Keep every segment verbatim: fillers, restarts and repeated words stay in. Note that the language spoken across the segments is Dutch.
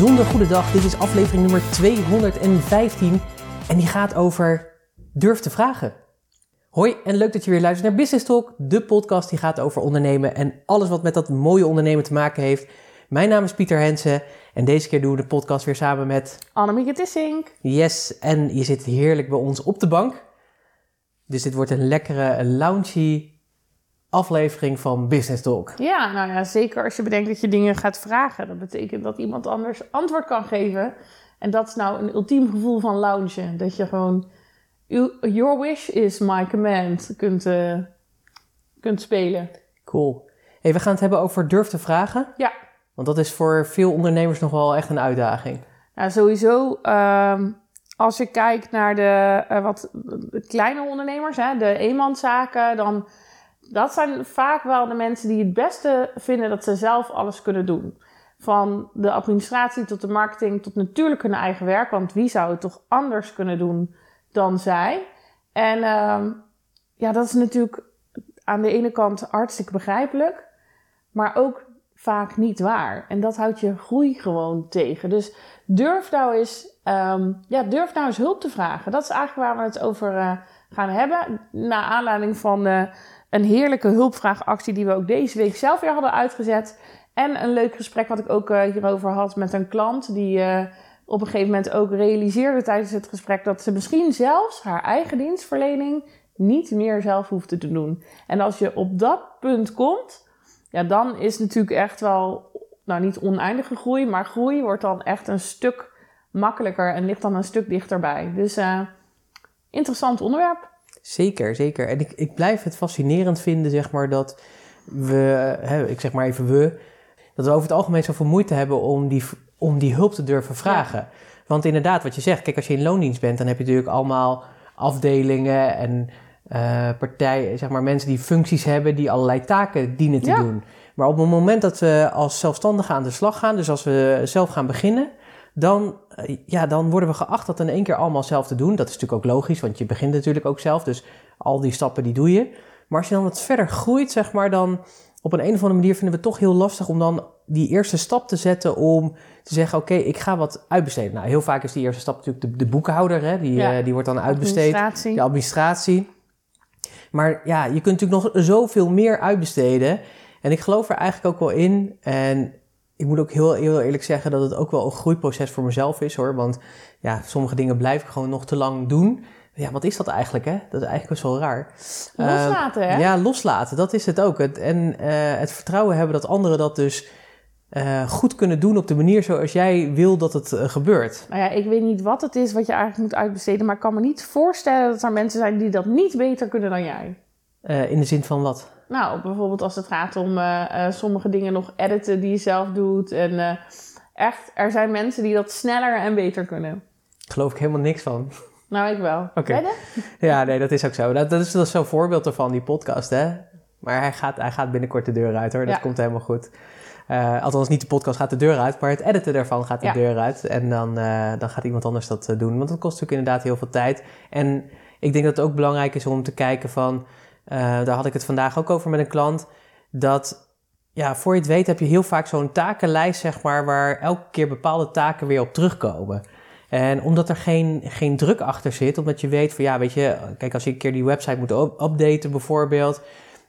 bijzonder goede dag. Dit is aflevering nummer tweehonderdvijftien en die gaat over durf te vragen. Hoi en leuk dat je weer luistert naar Business Talk, de podcast die gaat over ondernemen en alles wat met dat mooie ondernemen te maken heeft. Mijn naam is Pieter Hensen en deze keer doen we de podcast weer samen met Annemieke Tissink. Yes, en je zit heerlijk bij ons op de bank. Dus dit wordt een lekkere, loungy aflevering van Business Talk. Ja, nou ja, zeker als je bedenkt dat je dingen gaat vragen. Dat betekent dat iemand anders antwoord kan geven. En dat is nou een ultiem gevoel van loungen. Dat je gewoon your wish is my command kunt, uh, kunt spelen. Cool. Hey, we gaan het hebben over durf te vragen. Ja. Want dat is voor veel ondernemers nog wel echt een uitdaging. Nou, sowieso. Um, als je kijkt naar de uh, wat de kleine ondernemers, hè, de eenmanszaken, dan dat zijn vaak wel de mensen die het beste vinden dat ze zelf alles kunnen doen. Van de administratie tot de marketing tot natuurlijk hun eigen werk. Want wie zou het toch anders kunnen doen dan zij? En uh, ja, dat is natuurlijk aan de ene kant hartstikke begrijpelijk. Maar ook vaak niet waar. En dat houdt je groei gewoon tegen. Dus durf nou eens, um, ja, durf nou eens hulp te vragen. Dat is eigenlijk waar we het over uh, gaan hebben. Naar aanleiding van Uh, Een heerlijke hulpvraagactie die we ook deze week zelf weer hadden uitgezet. En een leuk gesprek wat ik ook uh, hierover had met een klant. Die uh, op een gegeven moment ook realiseerde tijdens het gesprek dat ze misschien zelfs haar eigen dienstverlening niet meer zelf hoefde te doen. En als je op dat punt komt, ja, dan is natuurlijk echt wel, nou niet oneindige groei, maar groei wordt dan echt een stuk makkelijker en ligt dan een stuk dichterbij. Dus uh, interessant onderwerp. Zeker, zeker. En ik, ik blijf het fascinerend vinden, zeg maar, dat we, hè, ik zeg maar even we, dat we over het algemeen zoveel moeite hebben om die, om die hulp te durven vragen. Ja. Want inderdaad, wat je zegt, kijk, als je in loondienst bent, dan heb je natuurlijk allemaal afdelingen en uh, partijen, zeg maar, mensen die functies hebben, die allerlei taken dienen te ja. doen. Maar op het moment dat we als zelfstandigen aan de slag gaan, dus als we zelf gaan beginnen, Dan, ja, dan worden we geacht dat in één keer allemaal zelf te doen. Dat is natuurlijk ook logisch, want je begint natuurlijk ook zelf. Dus al die stappen, die doe je. Maar als je dan wat verder groeit, zeg maar, dan op een, een of andere manier vinden we het toch heel lastig om dan die eerste stap te zetten om te zeggen, oké, okay, ik ga wat uitbesteden. Nou, heel vaak is die eerste stap natuurlijk de, de boekhouder. Hè? Die, ja, uh, die wordt dan uitbesteed. Administratie. De administratie. Maar ja, je kunt natuurlijk nog zoveel meer uitbesteden. En ik geloof er eigenlijk ook wel in. En ik moet ook heel, heel eerlijk zeggen dat het ook wel een groeiproces voor mezelf is, hoor. Want ja, sommige dingen blijf ik gewoon nog te lang doen. Ja, wat is dat eigenlijk, hè? Dat is eigenlijk best wel raar. Loslaten, uh, hè? Ja, loslaten. Dat is het ook. Het, en uh, het vertrouwen hebben dat anderen dat dus uh, goed kunnen doen op de manier zoals jij wil dat het uh, gebeurt. Nou ja, ik weet niet wat het is wat je eigenlijk moet uitbesteden, maar ik kan me niet voorstellen dat er mensen zijn die dat niet beter kunnen dan jij. Uh, in de zin van wat? Nou, bijvoorbeeld als het gaat om uh, uh, sommige dingen nog editen die je zelf doet. En uh, echt, er zijn mensen die dat sneller en beter kunnen. Geloof ik helemaal niks van. Nou, ik wel. Okay. Ja, nee, dat is ook zo. Dat, dat, is, dat is zo'n voorbeeld ervan, die podcast, hè. Maar hij gaat, hij gaat binnenkort de deur uit, hoor. Dat ja. komt helemaal goed. Uh, althans, niet de podcast gaat de deur uit, maar het editen daarvan gaat de, ja. de deur uit. En dan, uh, dan gaat iemand anders dat uh, doen. Want dat kost natuurlijk inderdaad heel veel tijd. En ik denk dat het ook belangrijk is om te kijken van, Uh, daar had ik het vandaag ook over met een klant, dat ja, voor je het weet heb je heel vaak zo'n takenlijst, zeg maar, waar elke keer bepaalde taken weer op terugkomen. En omdat er geen, geen druk achter zit, omdat je weet van ja, weet je, kijk, als je een keer die website moet op- updaten bijvoorbeeld,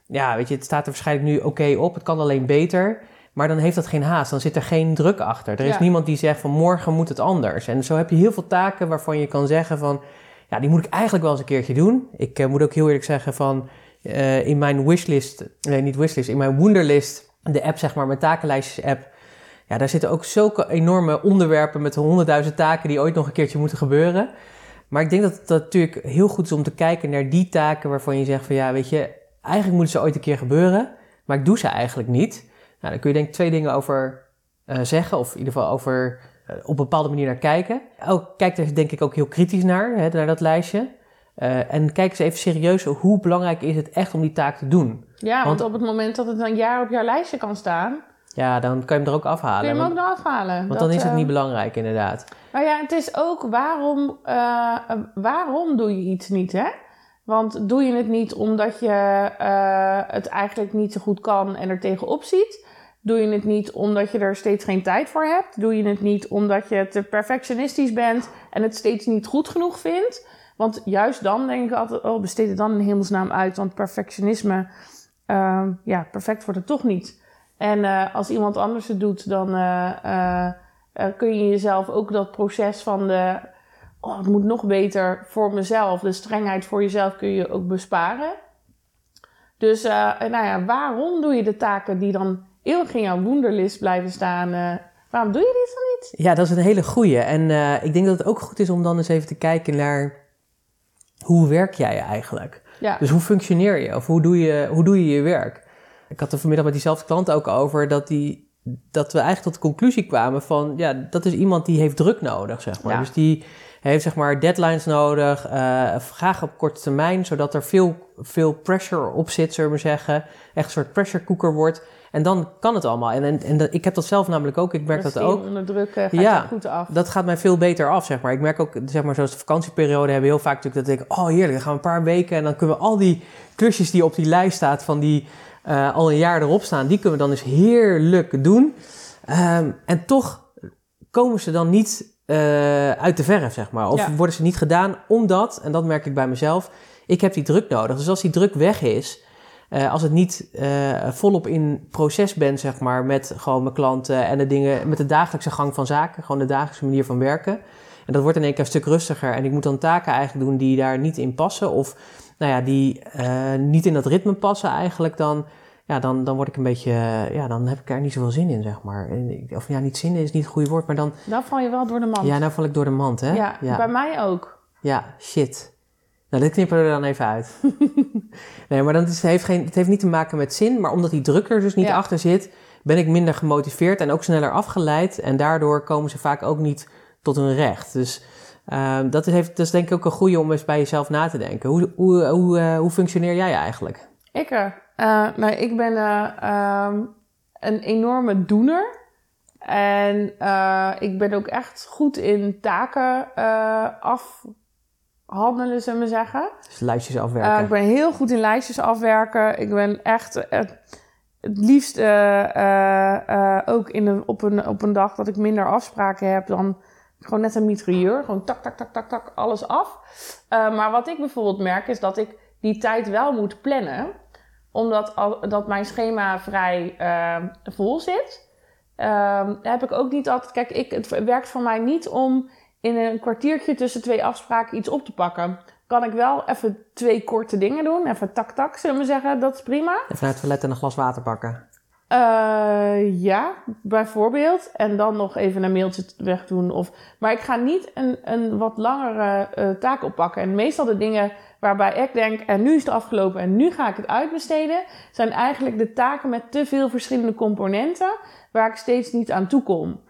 ja, weet je, het staat er waarschijnlijk nu oké okay op, het kan alleen beter, maar dan heeft dat geen haast, dan zit er geen druk achter. Er ja. is niemand die zegt van morgen moet het anders. En zo heb je heel veel taken waarvan je kan zeggen van, ja, die moet ik eigenlijk wel eens een keertje doen. Ik uh, moet ook heel eerlijk zeggen van, Uh, in mijn wishlist, nee niet wishlist, in mijn wonderlist, de app zeg maar, mijn takenlijstjes app, ja, daar zitten ook zulke enorme onderwerpen met honderdduizend taken die ooit nog een keertje moeten gebeuren. Maar ik denk dat het natuurlijk heel goed is om te kijken naar die taken waarvan je zegt van ja, weet je, eigenlijk moeten ze ooit een keer gebeuren, maar ik doe ze eigenlijk niet. Nou, dan kun je denk ik twee dingen over uh, zeggen, of in ieder geval over uh, op een bepaalde manier naar kijken. Ook kijk er denk ik ook heel kritisch naar, hè, naar dat lijstje. Uh, en kijk eens even serieus, hoe belangrijk is het echt om die taak te doen? Ja, want, want op het moment dat het een jaar op jouw lijstje kan staan, ja, dan kan je hem er ook afhalen. Kun je hem want, ook nog afhalen. Want dat, dan is het niet belangrijk, inderdaad. Nou ja, het is ook waarom, uh, waarom doe je iets niet, hè? Want doe je het niet omdat je uh, het eigenlijk niet zo goed kan en er tegenop ziet? Doe je het niet omdat je er steeds geen tijd voor hebt? Doe je het niet omdat je te perfectionistisch bent en het steeds niet goed genoeg vindt? Want juist dan denk ik altijd, oh, besteed het dan in hemelsnaam uit, want perfectionisme, uh, ja, perfect wordt het toch niet. En uh, als iemand anders het doet, dan uh, uh, uh, kun je jezelf ook dat proces van de, oh, het moet nog beter voor mezelf, de strengheid voor jezelf kun je ook besparen. Dus uh, nou ja, waarom doe je de taken die dan eeuwig in jouw wonderlist blijven staan? Uh, waarom doe je dit dan niet? Ja, dat is een hele goeie. En uh, ik denk dat het ook goed is om dan eens even te kijken naar, hoe werk jij eigenlijk? Ja. Dus hoe functioneer je? Of hoe doe je, hoe doe je je werk? Ik had er vanmiddag met diezelfde klant ook over dat, die, dat we eigenlijk tot de conclusie kwamen van, ja, dat is iemand die heeft druk nodig, zeg maar. Ja. Dus die heeft, zeg maar, deadlines nodig, uh, graag op korte termijn, zodat er veel, veel pressure op zit, zullen we zeggen. Echt een soort pressure cooker wordt. En dan kan het allemaal. En, en, en dat, ik heb dat zelf namelijk ook. Ik merk dat ook. Onder druk gaat ja, het goed af. Dat gaat mij veel beter af, zeg maar. Ik merk ook, zeg maar, zoals de vakantieperiode hebben we heel vaak natuurlijk dat ik denk, oh heerlijk, dan gaan we een paar weken en dan kunnen we al die klusjes die op die lijst staat van die uh, al een jaar erop staan, die kunnen we dan eens heerlijk doen. Um, en toch komen ze dan niet uh, uit de verf, zeg maar. Of ja. worden ze niet gedaan omdat, en dat merk ik bij mezelf, ik heb die druk nodig. Dus als die druk weg is, Uh, als het niet uh, volop in proces bent, zeg maar, met gewoon mijn klanten en de dingen, met de dagelijkse gang van zaken, gewoon de dagelijkse manier van werken. En dat wordt in één keer een stuk rustiger. En ik moet dan taken eigenlijk doen die daar niet in passen of, nou ja, die uh, niet in dat ritme passen eigenlijk, dan, ja, dan, dan word ik een beetje, uh, ja, dan heb ik er niet zoveel zin in, zeg maar. Of ja, niet zin in is niet het goede woord, maar dan... Dan val je wel door de mand. Ja, nou val ik door de mand, hè. Ja, ja. Bij mij ook. Ja, shit. Nou, dit knippen we er dan even uit. Nee, maar dan is, het heeft geen, het heeft niet te maken met zin. Maar omdat die druk er dus niet ja. achter zit, ben ik minder gemotiveerd en ook sneller afgeleid. En daardoor komen ze vaak ook niet tot hun recht. Dus uh, dat, heeft, dat is denk ik ook een goede om eens bij jezelf na te denken. Hoe, hoe, hoe, uh, hoe functioneer jij eigenlijk? Ik er? Uh, nou, ik ben uh, um, een enorme doener. En uh, ik ben ook echt goed in taken uh, af. handelen, zullen we zeggen. Dus lijstjes afwerken. Uh, ik ben heel goed in lijstjes afwerken. Ik ben echt uh, het liefst uh, uh, uh, ook in een, op, een, op een dag dat ik minder afspraken heb dan gewoon net een mitrailleur. Gewoon tak, tak, tak, tak, tak, alles af. Uh, maar wat ik bijvoorbeeld merk is dat ik die tijd wel moet plannen. Omdat al, dat mijn schema vrij uh, vol zit. Uh, heb ik ook niet altijd... Kijk, ik, het werkt voor mij niet om in een kwartiertje tussen twee afspraken iets op te pakken. Kan ik wel even twee korte dingen doen. Even tak-tak, zullen we zeggen. Dat is prima. Even naar het toilet en een glas water pakken. Uh, ja, bijvoorbeeld. En dan nog even een mailtje wegdoen. Of... Maar ik ga niet een, een wat langere uh, taak oppakken. En meestal de dingen waarbij ik denk, en nu is het afgelopen en nu ga ik het uitbesteden, zijn eigenlijk de taken met te veel verschillende componenten, waar ik steeds niet aan toe kom.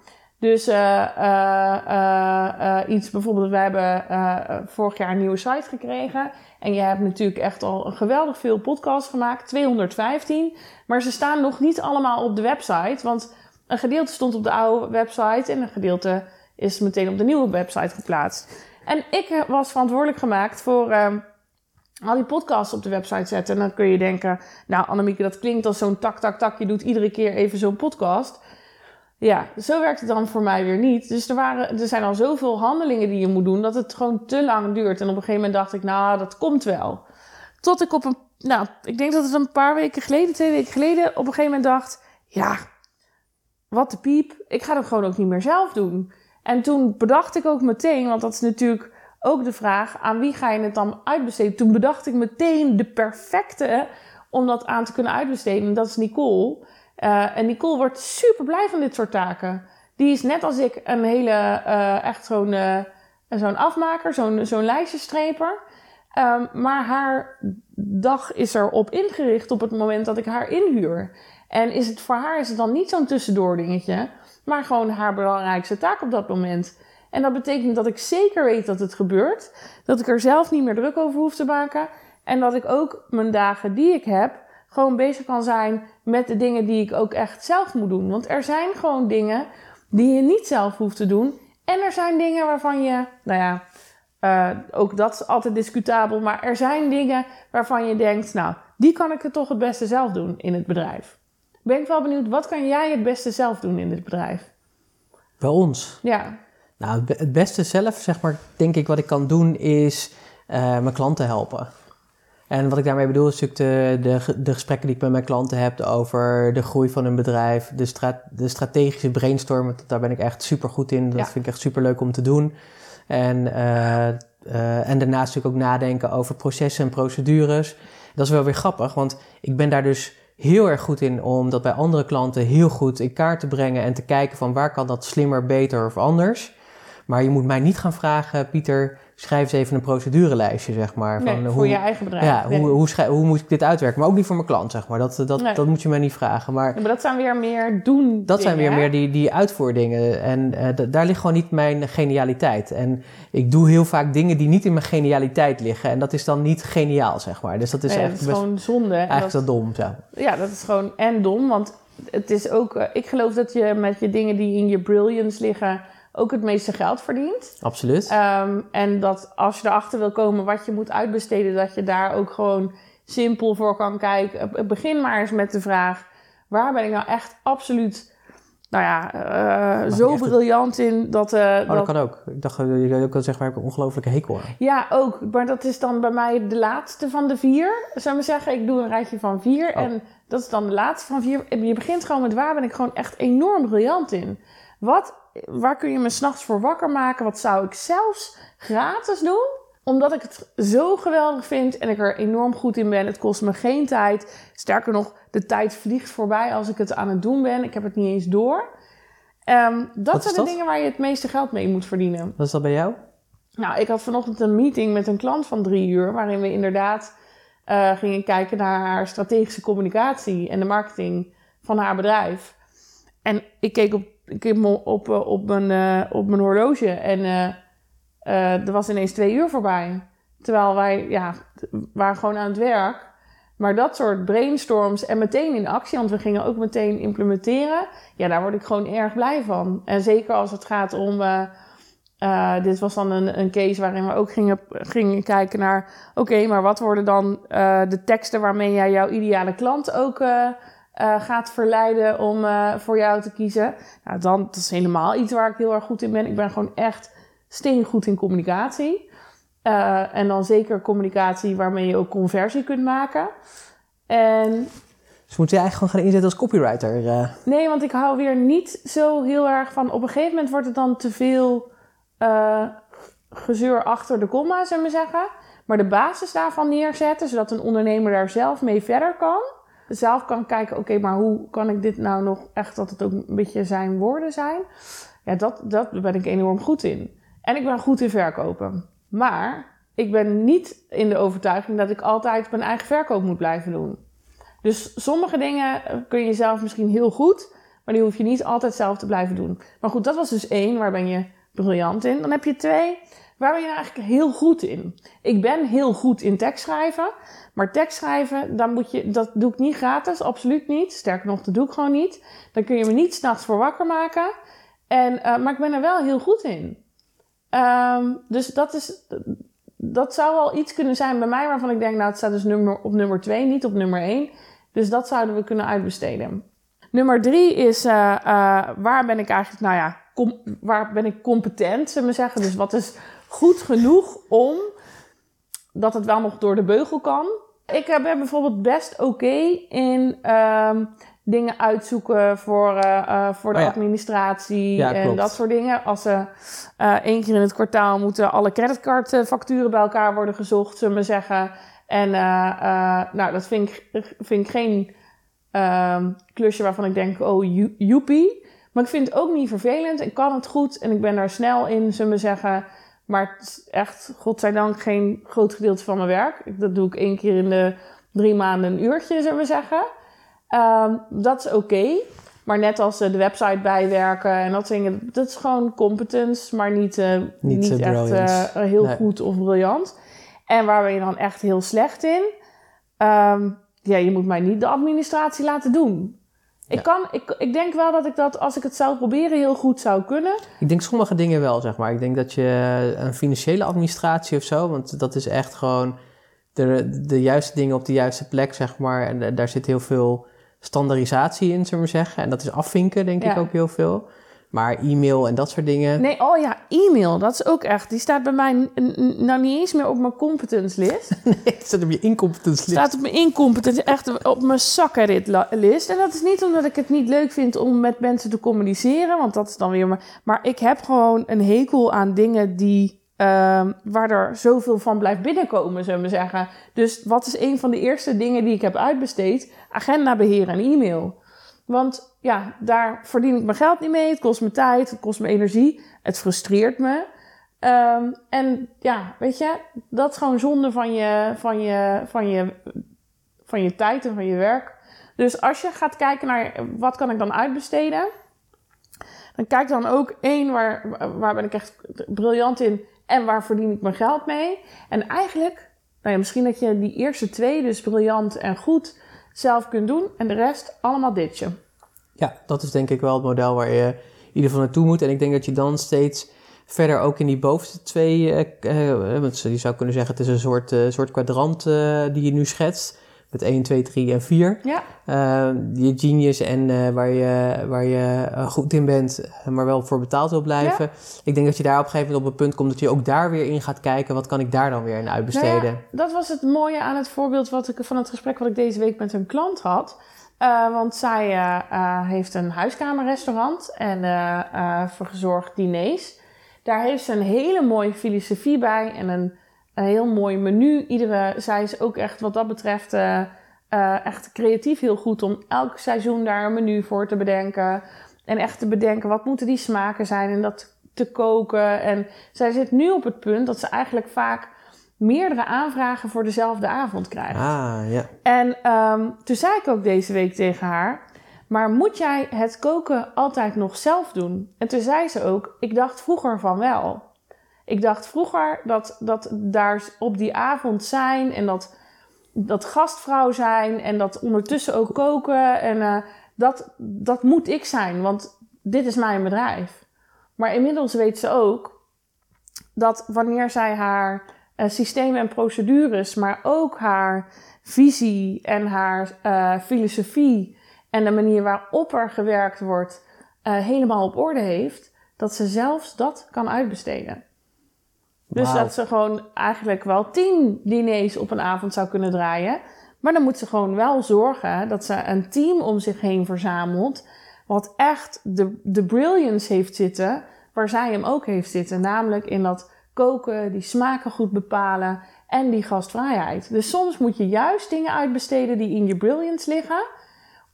Dus uh, uh, uh, uh, iets bijvoorbeeld, we hebben uh, vorig jaar een nieuwe site gekregen. En je hebt natuurlijk echt al een geweldig veel podcasts gemaakt, tweehonderdvijftien. Maar ze staan nog niet allemaal op de website. Want een gedeelte stond op de oude website en een gedeelte is meteen op de nieuwe website geplaatst. En ik was verantwoordelijk gemaakt voor uh, al die podcasts op de website zetten. En dan kun je denken, nou Annemieke, dat klinkt als zo'n tak, tak, tak. Je doet iedere keer even zo'n podcast. Ja, zo werkt het dan voor mij weer niet. Dus er, waren, er zijn al zoveel handelingen die je moet doen, dat het gewoon te lang duurt. En op een gegeven moment dacht ik, nou, dat komt wel. Tot ik op een... Nou, ik denk dat het een paar weken geleden, twee weken geleden, op een gegeven moment dacht, ja, wat de piep. Ik ga dat gewoon ook niet meer zelf doen. En toen bedacht ik ook meteen, want dat is natuurlijk ook de vraag, aan wie ga je het dan uitbesteden? Toen bedacht ik meteen de perfecte om dat aan te kunnen uitbesteden. Dat is Nicole. Uh, en Nicole wordt super blij van dit soort taken. Die is net als ik een hele, uh, echt zo'n, uh, zo'n afmaker, zo'n, zo'n lijstjesstreper. Um, maar haar dag is erop ingericht op het moment dat ik haar inhuur. En is het, voor haar is het dan niet zo'n tussendoor dingetje, maar gewoon haar belangrijkste taak op dat moment. En dat betekent dat ik zeker weet dat het gebeurt. Dat ik er zelf niet meer druk over hoef te maken. En dat ik ook mijn dagen die ik heb gewoon bezig kan zijn met de dingen die ik ook echt zelf moet doen. Want er zijn gewoon dingen die je niet zelf hoeft te doen. En er zijn dingen waarvan je... Nou ja, uh, ook dat is altijd discutabel. Maar er zijn dingen waarvan je denkt, nou, die kan ik het toch het beste zelf doen in het bedrijf. ben ik wel benieuwd, wat kan jij het beste zelf doen in dit bedrijf? Bij ons? Ja. Nou, het beste zelf, zeg maar, denk ik wat ik kan doen is uh, mijn klanten helpen. En wat ik daarmee bedoel is natuurlijk de, de, de gesprekken die ik met mijn klanten heb over de groei van hun bedrijf, de, stra- de strategische brainstormen, daar ben ik echt super goed in. Dat ja. vind ik echt super leuk om te doen. En, uh, uh, en daarnaast natuurlijk ook nadenken over processen en procedures. Dat is wel weer grappig, want ik ben daar dus heel erg goed in om dat bij andere klanten heel goed in kaart te brengen en te kijken van waar kan dat slimmer, beter of anders. Maar je moet mij niet gaan vragen, Pieter, schrijf eens even een procedurelijstje, zeg maar. Nee, van voor hoe, je eigen bedrijf. Ja, nee. hoe, hoe, schrijf, hoe moet ik dit uitwerken? Maar ook niet voor mijn klant, zeg maar. Dat, dat, nee. dat moet je mij niet vragen. Maar, ja, maar dat zijn weer meer doen Dat dingen, zijn weer meer die, die uitvoerdingen. En uh, d- daar ligt gewoon niet mijn genialiteit. En ik doe heel vaak dingen die niet in mijn genialiteit liggen. En dat is dan niet geniaal, zeg maar. Dus dat is, nee, echt dat is best, gewoon zonde. Eigenlijk dat, dat dom, zo. Ja, dat is gewoon en dom. Want het is ook... Uh, ik geloof dat je met je dingen die in je brilliance liggen ook het meeste geld verdient. Absoluut. Um, en dat als je erachter wil komen wat je moet uitbesteden, dat je daar ook gewoon simpel voor kan kijken. Begin maar eens met de vraag, waar ben ik nou echt absoluut, nou ja, uh, zo briljant het... in dat... Uh, oh, dat... dat kan ook. Ik dacht, je kan ook zeggen, waar heb ik een ongelofelijke hekel aan. Ja, ook. Maar dat is dan bij mij de laatste van de vier. Zou we zeggen, ik doe een rijtje van vier. Oh. En dat is dan de laatste van vier. Je begint gewoon met, waar ben ik gewoon echt enorm briljant in? Wat... Waar kun je me 's nachts voor wakker maken? Wat zou ik zelfs gratis doen? Omdat ik het zo geweldig vind en ik er enorm goed in ben. Het kost me geen tijd. Sterker nog, de tijd vliegt voorbij als ik het aan het doen ben. Ik heb het niet eens door. Um, dat Wat zijn de dat? dingen waar je het meeste geld mee moet verdienen. Wat is dat bij jou? Nou, ik had vanochtend een meeting met een klant van drie uur. Waarin we inderdaad uh, gingen kijken naar haar strategische communicatie en de marketing van haar bedrijf. En ik keek op. Ik heb me op, op, mijn, uh, op mijn horloge en uh, uh, er was ineens twee uur voorbij. Terwijl wij, ja, waren gewoon aan het werk. Maar dat soort brainstorms en meteen in actie, want we gingen ook meteen implementeren. Ja, daar word ik gewoon erg blij van. En zeker als het gaat om, uh, uh, dit was dan een, een case waarin we ook gingen, gingen kijken naar, oké, okay, maar wat worden dan uh, de teksten waarmee jij jouw ideale klant ook... Uh, Uh, gaat verleiden om uh, voor jou te kiezen. Nou, dan, dat is helemaal iets waar ik heel erg goed in ben. Ik ben gewoon echt steengoed in communicatie. Uh, en dan zeker communicatie waarmee je ook conversie kunt maken. En... Dus moet je eigenlijk gewoon gaan inzetten als copywriter? Uh. Nee, want ik hou weer niet zo heel erg van... Op een gegeven moment wordt het dan te veel uh, gezeur achter de komma, zullen we zeggen. Maar de basis daarvan neerzetten, zodat een ondernemer daar zelf mee verder kan... zelf kan kijken, oké, okay, maar hoe kan ik dit nou nog echt, dat het ook een beetje zijn woorden zijn. Ja, dat, dat ben ik enorm goed in. En ik ben goed in verkopen. Maar ik ben niet in de overtuiging dat ik altijd mijn eigen verkoop moet blijven doen. Dus sommige dingen kun je zelf misschien heel goed, maar die hoef je niet altijd zelf te blijven doen. Maar goed, dat was dus één, waar ben je briljant in. Dan heb je twee, waar ben je nou eigenlijk heel goed in? Ik ben heel goed in tekstschrijven. Maar tekstschrijven, dan moet je, dat doe ik niet gratis, absoluut niet. Sterker nog, dat doe ik gewoon niet. Dan kun je me niet 's nachts voor wakker maken. En, uh, maar ik ben er wel heel goed in. Um, dus dat, is, dat zou wel iets kunnen zijn bij mij waarvan ik denk, nou, het staat dus nummer, op nummer twee, niet op nummer één. Dus dat zouden we kunnen uitbesteden. Nummer drie is, uh, uh, waar ben ik eigenlijk, nou ja, com- waar ben ik competent, zullen we zeggen. Dus wat is goed genoeg om... dat het wel nog door de beugel kan. Ik ben bijvoorbeeld best oké okay in um, dingen uitzoeken voor, uh, uh, voor de oh ja. administratie ja, en klopt. dat soort dingen. Als ze uh, één keer in het kwartaal moeten alle creditcardfacturen bij elkaar worden gezocht, zullen we zeggen. En uh, uh, nou, dat vind ik, vind ik geen uh, klusje waarvan ik denk, oh joepie. Maar ik vind het ook niet vervelend. Ik kan het goed en ik ben daar snel in, zullen we zeggen. Maar het is echt, godzijdank, geen groot gedeelte van mijn werk. Dat doe ik één keer in de drie maanden een uurtje, zullen we zeggen. Um, dat is oké. Okay. Maar net als de website bijwerken en dat soort dingen. Dat is gewoon competence, maar niet, uh, niet, niet echt uh, heel nee. goed of briljant. En waar ben je dan echt heel slecht in? Um, ja, je moet mij niet de administratie laten doen. Ja. Ik, kan, ik, ik denk wel dat ik dat, als ik het zou proberen, heel goed zou kunnen. Ik denk sommige dingen wel, zeg maar. Ik denk dat je een financiële administratie of zo... want dat is echt gewoon de, de juiste dingen op de juiste plek, zeg maar. En daar zit heel veel standaardisatie in, zullen we maar zeggen. En dat is afvinken, denk ja. ik ook heel veel. Maar e-mail en dat soort dingen. Nee, oh ja, e-mail. Dat is ook echt. Die staat bij mij n- n- nou niet eens meer op mijn competence list. Nee, het staat op je incompetence list. Staat op mijn incompetence, echt op mijn zakkerit list. En dat is niet omdat ik het niet leuk vind om met mensen te communiceren. Want dat is dan weer... Maar, maar ik heb gewoon een hekel aan dingen die... Uh, waar er zoveel van blijft binnenkomen, zullen we zeggen. Dus wat is een van de eerste dingen die ik heb uitbesteed? Agenda beheren en e-mail. Want ja, daar verdien ik mijn geld niet mee. Het kost me tijd, het kost me energie. Het frustreert me. Um, en ja, weet je, dat is gewoon zonde van je, van, je, van, je, van je tijd en van je werk. Dus als je gaat kijken naar wat kan ik dan uitbesteden... dan kijk dan ook één, waar, waar ben ik echt briljant in... en waar verdien ik mijn geld mee? En eigenlijk, nou ja, misschien dat je die eerste twee, dus briljant en goed, zelf kunt doen. En de rest allemaal ditchen. Ja, dat is denk ik wel het model waar je in ieder geval naartoe moet. En ik denk dat je dan steeds verder ook in die bovenste twee... Eh, want je zou kunnen zeggen, het is een soort, uh, soort kwadrant uh, die je nu schetst. Met één, twee, drie en vier. Ja. Uh, je genius en uh, waar je, waar je uh, goed in bent, maar wel voor betaald wil blijven. Ja. Ik denk dat je daar op een gegeven moment op het punt komt dat je ook daar weer in gaat kijken. Wat kan ik daar dan weer in uitbesteden? Nou ja, dat was het mooie aan het voorbeeld wat ik, van het gesprek wat ik deze week met een klant had. Uh, want zij uh, uh, heeft een huiskamerrestaurant en uh, uh, verzorgt diners. Daar heeft ze een hele mooie filosofie bij en een... Een heel mooi menu. Iedere, zij is ook echt wat dat betreft uh, uh, echt creatief heel goed om elk seizoen daar een menu voor te bedenken. En echt te bedenken wat moeten die smaken zijn en dat te koken. En zij zit nu op het punt dat ze eigenlijk vaak meerdere aanvragen voor dezelfde avond krijgt. Ah, ja. En um, toen zei ik ook deze week tegen haar, maar moet jij het koken altijd nog zelf doen? En toen zei ze ook, ik dacht vroeger van wel. Ik dacht vroeger dat, dat daar op die avond zijn en dat, dat gastvrouw zijn en dat ondertussen ook koken. En uh, dat, dat moet ik zijn, want dit is mijn bedrijf. Maar inmiddels weet ze ook dat wanneer zij haar uh, systemen en procedures, maar ook haar visie en haar uh, filosofie en de manier waarop er gewerkt wordt uh, helemaal op orde heeft, dat ze zelfs dat kan uitbesteden. Dus wow. Dat ze gewoon eigenlijk wel tien diners op een avond zou kunnen draaien. Maar dan moet ze gewoon wel zorgen dat ze een team om zich heen verzamelt. Wat echt de, de brilliance heeft zitten. Waar zij hem ook heeft zitten. Namelijk in dat koken, die smaken goed bepalen. En die gastvrijheid. Dus soms moet je juist dingen uitbesteden die in je brilliance liggen.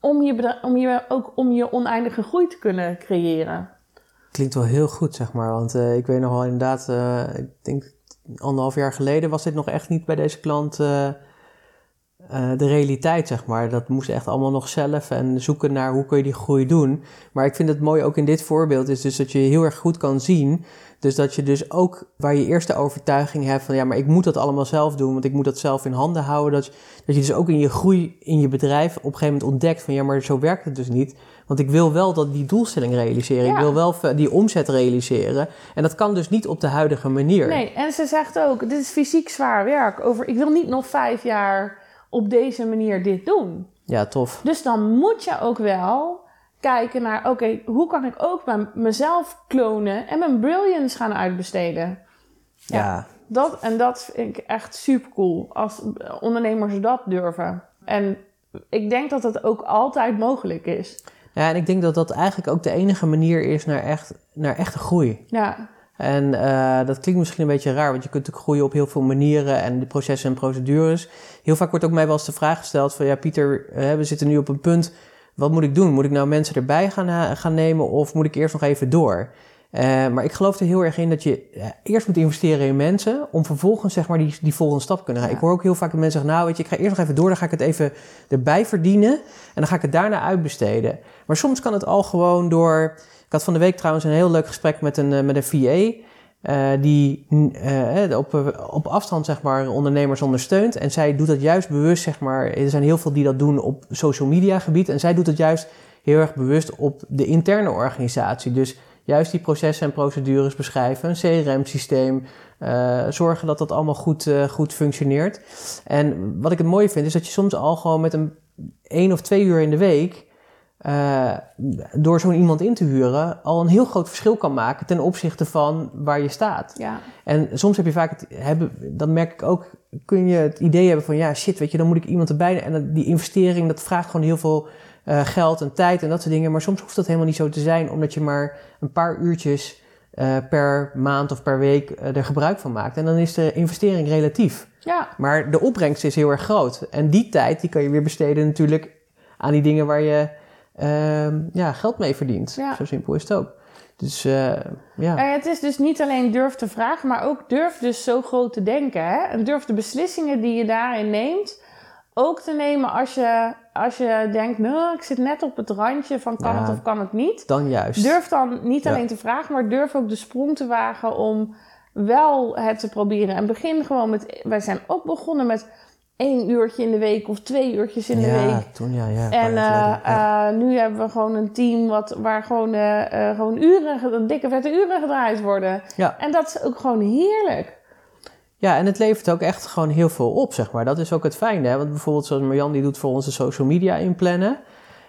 Om je, om je, ook om je oneindige groei te kunnen creëren. Klinkt wel heel goed, zeg maar. Want uh, ik weet nog wel inderdaad, uh, ik denk anderhalf jaar geleden was dit nog echt niet bij deze klant uh, uh, de realiteit, zeg maar. Dat moest echt allemaal nog zelf en zoeken naar hoe kun je die groei doen. Maar ik vind het mooi ook in dit voorbeeld is dus dat je heel erg goed kan zien. Dus dat je dus ook waar je eerst de overtuiging hebt van ja, maar ik moet dat allemaal zelf doen, want ik moet dat zelf in handen houden. Dat, dat je dus ook in je groei, in je bedrijf op een gegeven moment ontdekt van ja, maar zo werkt het dus niet. Want ik wil wel dat die doelstelling realiseren. Ja. Ik wil wel die omzet realiseren. En dat kan dus niet op de huidige manier. Nee, en ze zegt ook, dit is fysiek zwaar werk. Over, ik wil niet nog vijf jaar op deze manier dit doen. Ja, tof. Dus dan moet je ook wel kijken naar, oké, okay, hoe kan ik ook bij mezelf klonen en mijn brilliance gaan uitbesteden? Ja. ja. Dat, en dat vind ik echt super cool als ondernemers dat durven. En ik denk dat dat ook altijd mogelijk is. Ja, en ik denk dat dat eigenlijk ook de enige manier is naar, echt, naar echte groei. Ja. En uh, dat klinkt misschien een beetje raar, want je kunt natuurlijk groeien op heel veel manieren en de processen en procedures. Heel vaak wordt ook mij wel eens de vraag gesteld van, ja Pieter, we zitten nu op een punt, wat moet ik doen? Moet ik nou mensen erbij gaan, gaan nemen of moet ik eerst nog even door? Uh, maar ik geloof er heel erg in dat je ja, eerst moet investeren in mensen om vervolgens zeg maar die, die volgende stap kunnen gaan. Ja. Ik hoor ook heel vaak dat mensen zeggen, nou weet je, ik ga eerst nog even door, dan ga ik het even erbij verdienen en dan ga ik het daarna uitbesteden. Maar soms kan het al gewoon door... Ik had van de week trouwens een heel leuk gesprek met een, met een V A uh, die uh, op, op afstand zeg maar ondernemers ondersteunt en zij doet dat juist bewust zeg maar, er zijn heel veel die dat doen op social media gebied en zij doet dat juist heel erg bewust op de interne organisatie. Dus juist die processen en procedures beschrijven, een C R M-systeem, uh, zorgen dat dat allemaal goed, uh, goed functioneert. En wat ik het mooie vind, is dat je soms al gewoon met een één of twee uur in de week uh, door zo'n iemand in te huren al een heel groot verschil kan maken ten opzichte van waar je staat. Ja. En soms heb je vaak, het, hebben, dat merk ik ook, kun je het idee hebben van ja shit, weet je, dan moet ik iemand erbij. En dat, die investering, dat vraagt gewoon heel veel uh, geld en tijd en dat soort dingen. Maar soms hoeft dat helemaal niet zo te zijn, omdat je maar een paar uurtjes Uh, per maand of per week uh, er gebruik van maakt. En dan is de investering relatief. Ja. Maar de opbrengst is heel erg groot. En die tijd die kan je weer besteden natuurlijk aan die dingen waar je uh, ja, geld mee verdient. Ja. Zo simpel is het ook. Dus, uh, ja. En het is dus niet alleen durf te vragen, maar ook durf dus zo groot te denken. Hè? En durf de beslissingen die je daarin neemt ook te nemen als je, als je denkt, nou, ik zit net op het randje van kan ja, het of kan het niet. Dan juist. Durf dan niet alleen ja. te vragen, maar durf ook de sprong te wagen om wel het te proberen. En begin gewoon met, wij zijn ook begonnen met één uurtje in de week of twee uurtjes in de ja, week. Toen, ja, ja, en uh, ja. Uh, nu hebben we gewoon een team wat, waar gewoon, uh, uh, gewoon uren, dikke vette uren gedraaid worden. Ja. En dat is ook gewoon heerlijk. Ja, en het levert ook echt gewoon heel veel op, zeg maar. Dat is ook het fijne, hè? Want bijvoorbeeld zoals Marjan die doet voor onze social media inplannen.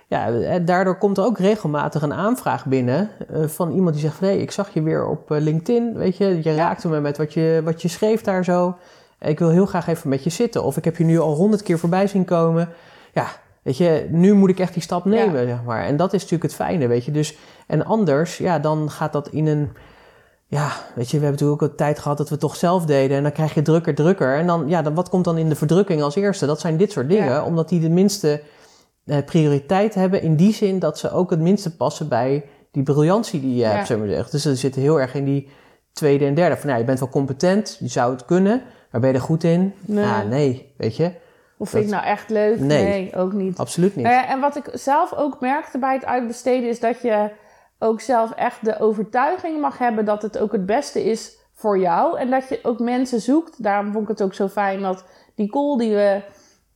Ja, daardoor komt er ook regelmatig een aanvraag binnen uh, van iemand die zegt, hé, hey, ik zag je weer op LinkedIn, weet je. Je raakte me met wat je, wat je schreef daar zo. Ik wil heel graag even met je zitten. Of ik heb je nu al honderd keer voorbij zien komen. Ja, weet je, nu moet ik echt die stap nemen, ja. zeg maar. En dat is natuurlijk het fijne, weet je. Dus, en anders, ja, dan gaat dat in een... Ja, weet je, we hebben natuurlijk ook een tijd gehad dat we het toch zelf deden. En dan krijg je drukker, drukker. En dan, ja, dan, wat komt dan in de verdrukking als eerste? Dat zijn dit soort dingen, ja. omdat die de minste eh, prioriteit hebben. In die zin dat ze ook het minste passen bij die briljantie die je ja. hebt, zullen we zeggen. Dus ze zitten heel erg in die tweede en derde. Van, nou, je bent wel competent, je zou het kunnen. Maar ben je er goed in? Nee. Ah, nee, weet je. Of vind ik nou echt leuk? Nee, nee ook niet. Absoluut niet. Uh, en wat ik zelf ook merkte bij het uitbesteden is dat je... ook zelf echt de overtuiging mag hebben dat het ook het beste is voor jou. En dat je ook mensen zoekt. Daarom vond ik het ook zo fijn dat die call die we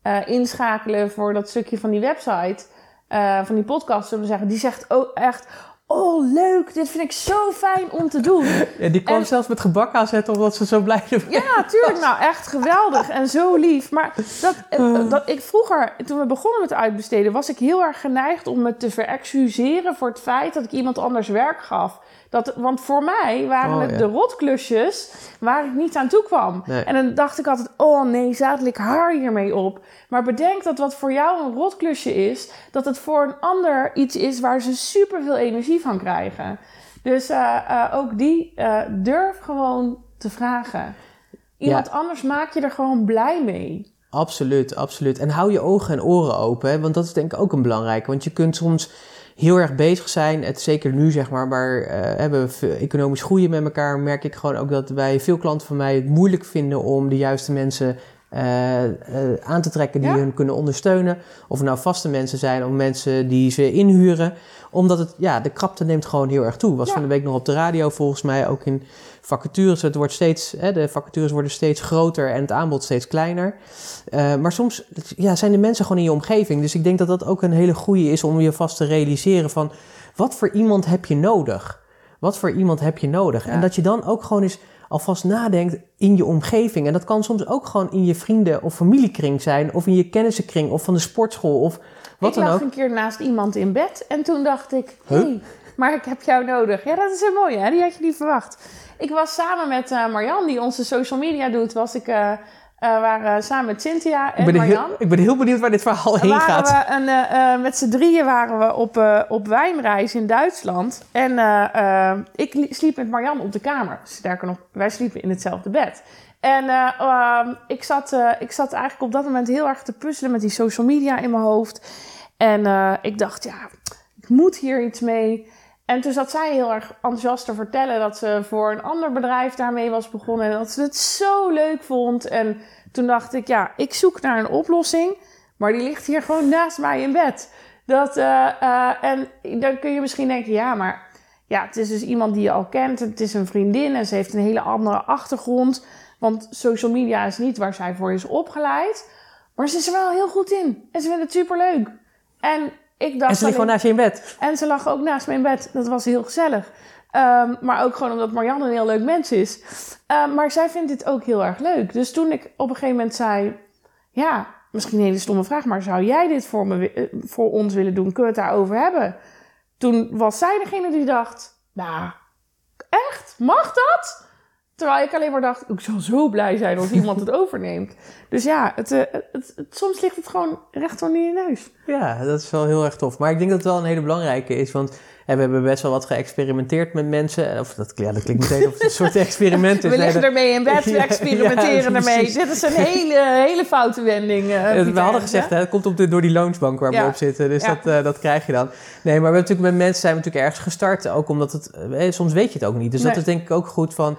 uh, inschakelen voor dat stukje van die website, uh, van die podcast, zullen we zeggen, die zegt ook echt... Oh, leuk, dit vind ik zo fijn om te doen. Ja, die kwam en... zelfs met gebak aanzetten omdat ze zo blij zijn. Ja, tuurlijk, nou echt geweldig en zo lief. Maar dat, dat ik vroeger, toen we begonnen met uitbesteden, was ik heel erg geneigd om me te verexcuseren voor het feit dat ik iemand anders werk gaf. Dat, want voor mij waren oh, het ja. de rotklusjes waar ik niet aan toe kwam. Nee. En dan dacht ik altijd, oh nee, zadel ik haar hiermee op. Maar bedenk dat wat voor jou een rotklusje is, dat het voor een ander iets is waar ze superveel energie van krijgen. Dus uh, uh, ook die, uh, durf gewoon te vragen. Iemand ja. anders maak je er gewoon blij mee. Absoluut, absoluut. En hou je ogen en oren open, hè? Want dat is denk ik ook een belangrijke. Want je kunt soms... heel erg bezig zijn, het, zeker nu zeg maar, waar uh, hebben we economisch groeien met elkaar, merk ik gewoon ook dat wij veel klanten van mij het moeilijk vinden om de juiste mensen uh, uh, aan te trekken die ja? hun kunnen ondersteunen. Of nou vaste mensen zijn of mensen die ze inhuren. Omdat het, ja, de krapte neemt gewoon heel erg toe. Was ja. van de week nog op de radio volgens mij, ook in vacatures. Het wordt steeds, hè, de vacatures worden steeds groter en het aanbod steeds kleiner. Uh, maar soms ja, zijn de mensen gewoon in je omgeving. Dus ik denk dat dat ook een hele goede is om je vast te realiseren van... wat voor iemand heb je nodig? Wat voor iemand heb je nodig? Ja. En dat je dan ook gewoon eens alvast nadenkt in je omgeving. En dat kan soms ook gewoon in je vrienden- of familiekring zijn... of in je kennissenkring of van de sportschool of wat dan ook. Ik lag een keer naast iemand in bed en toen dacht ik... hé, huh? hey, maar ik heb jou nodig. Ja, dat is een mooie, hè? Die had je niet verwacht. Ik was samen met uh, Marianne, die onze social media doet, was ik, uh, uh, waren, uh, samen met Cynthia en Marianne. Ik ben heel benieuwd waar dit verhaal heen gaat. We een, uh, uh, met z'n drieën waren we op, uh, op wijnreis in Duitsland. En uh, uh, ik li- sliep met Marianne op de kamer. Sterker nog, wij sliepen in hetzelfde bed. En uh, uh, ik, zat, uh, ik zat eigenlijk op dat moment heel erg te puzzelen met die social media in mijn hoofd. En uh, ik dacht, ja, ik moet hier iets mee. En toen zat zij heel erg enthousiast te vertellen dat ze voor een ander bedrijf daarmee was begonnen. En dat ze het zo leuk vond. En toen dacht ik, ja, ik zoek naar een oplossing. Maar die ligt hier gewoon naast mij in bed. Dat, uh, uh, en dan kun je misschien denken, ja, maar ja, het is dus iemand die je al kent. Het is een vriendin en ze heeft een hele andere achtergrond. Want social media is niet waar zij voor is opgeleid. Maar ze is er wel heel goed in. En ze vindt het superleuk. En... Ik dacht en ze lag gewoon naast je in bed. En ze lag ook naast me in bed. Dat was heel gezellig. Um, maar ook gewoon omdat Marianne een heel leuk mens is. Um, maar zij vindt dit ook heel erg leuk. Dus toen ik op een gegeven moment zei... Ja, misschien een hele stomme vraag, maar zou jij dit voor, me, voor ons willen doen? Kunnen we het daarover hebben? Toen was zij degene die dacht, nou, echt? Mag dat? Terwijl ik alleen maar dacht, ik zou zo blij zijn als iemand het overneemt. Dus ja, het, het, het, het, soms ligt het gewoon recht door in je neus. Ja, dat is wel heel erg tof. Maar ik denk dat het wel een hele belangrijke is, want we hebben best wel wat geëxperimenteerd met mensen. Of dat, ja, dat klinkt meteen of het een soort experiment is. We liggen ermee in bed, we experimenteren ja, ermee. Dit is een hele, hele foute wending. Uh, we Pieter, hadden gezegd, hè? Het komt op de, door die loungebank waar ja. we op zitten. Dus ja. dat, uh, dat krijg je dan. Nee, maar we natuurlijk met mensen zijn we natuurlijk ergens gestart. Ook omdat het, eh, soms weet je het ook niet. Dus nee. dat is denk ik ook goed van,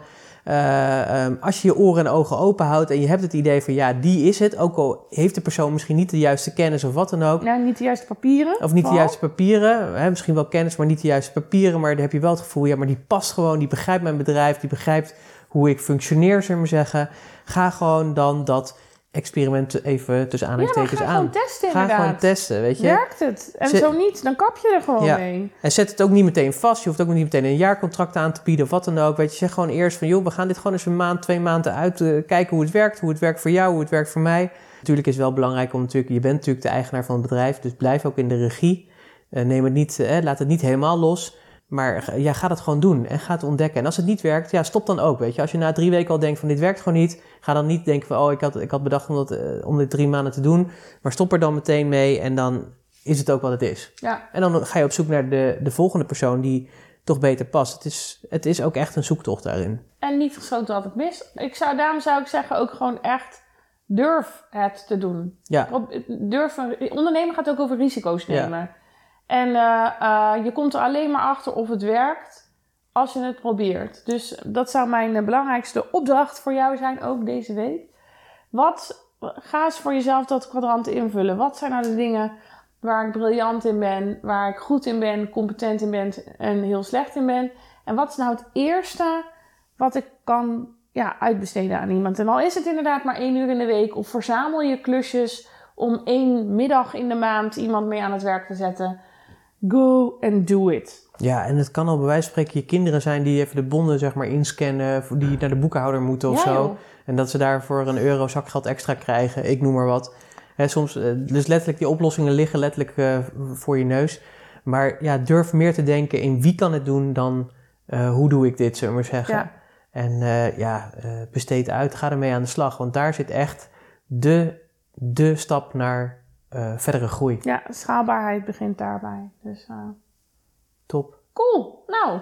Uh, um, als je je oren en ogen open houdt en je hebt het idee van ja, die is het, ook al heeft de persoon misschien niet de juiste kennis of wat dan ook. Nou, niet de juiste papieren. Of niet wow. de juiste papieren. Hè, misschien wel kennis, maar niet de juiste papieren. Maar dan heb je wel het gevoel, ja, maar die past gewoon, die begrijpt mijn bedrijf, die begrijpt hoe ik functioneer, zullen we zeggen. Ga gewoon dan dat experiment even tussen aanhalingstekens aan. Ja, ga gewoon testen inderdaad. Ga gewoon testen, weet je. Werkt het? En zet, zo niet, dan kap je er gewoon ja. mee. En zet het ook niet meteen vast. Je hoeft ook niet meteen een jaarcontract aan te bieden of wat dan ook. Weet je, zeg gewoon eerst van, joh, we gaan dit gewoon eens een maand, twee maanden uit uh, kijken hoe het werkt. Hoe het werkt voor jou, hoe het werkt voor mij. Natuurlijk is het wel belangrijk om natuurlijk, je bent natuurlijk de eigenaar van het bedrijf. Dus blijf ook in de regie. Uh, neem het niet, uh, laat het niet helemaal los. Maar ja, ga dat gewoon doen en ga het ontdekken. En als het niet werkt, ja, stop dan ook, weet je. Als je na drie weken al denkt van dit werkt gewoon niet, ga dan niet denken van oh, ik had, ik had bedacht om, dat, uh, om dit drie maanden te doen. Maar stop er dan meteen mee en dan is het ook wat het is. Ja. En dan ga je op zoek naar de, de volgende persoon die toch beter past. Het is, het is ook echt een zoektocht daarin. En niet geschoten altijd mis. Ik zou, daarom zou ik zeggen ook gewoon echt durf het te doen. Ja. Durf, ondernemen gaat ook over risico's nemen. Ja. En uh, uh, je komt er alleen maar achter of het werkt als je het probeert. Dus dat zou mijn belangrijkste opdracht voor jou zijn, ook deze week. Wat, ga eens voor jezelf dat kwadrant invullen. Wat zijn nou de dingen waar ik briljant in ben, waar ik goed in ben, competent in ben en heel slecht in ben? En wat is nou het eerste wat ik kan ja, uitbesteden aan iemand? En al is het inderdaad maar één uur in de week, of verzamel je klusjes om één middag in de maand iemand mee aan het werk te zetten. Go and do it. Ja, en het kan al bij wijze van spreken je kinderen zijn die even de bonnen zeg maar inscannen, die naar de boekhouder moeten of ja, zo. Joh. En dat ze daarvoor een euro zakgeld extra krijgen, ik noem maar wat. Hè, soms, dus letterlijk die oplossingen liggen letterlijk uh, voor je neus. Maar ja, durf meer te denken in wie kan het doen dan uh, hoe doe ik dit, zullen we zeggen. Ja. En uh, ja, uh, besteed uit, ga ermee aan de slag. Want daar zit echt de, de stap naar Uh, verdere groei. Ja, schaalbaarheid begint daarbij. Dus, uh... top. Cool. Nou,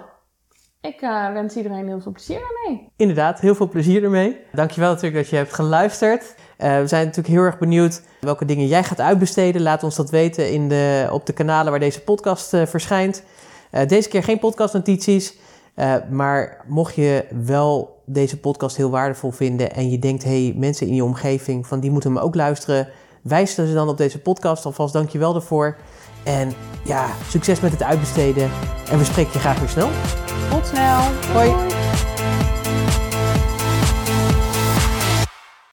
ik uh, wens iedereen heel veel plezier ermee. Inderdaad, heel veel plezier ermee. Dankjewel natuurlijk dat je hebt geluisterd. Uh, we zijn natuurlijk heel erg benieuwd welke dingen jij gaat uitbesteden. Laat ons dat weten in de, op de kanalen waar deze podcast uh, verschijnt. Uh, deze keer geen podcastnotities. Uh, maar mocht je wel deze podcast heel waardevol vinden en je denkt, hé, hey, mensen in je omgeving, van die moeten hem ook luisteren, wijs ze dan op deze podcast. Alvast dank je wel daarvoor. En ja, succes met het uitbesteden. En we spreken je graag weer snel. Tot snel. Hoi. Hoi.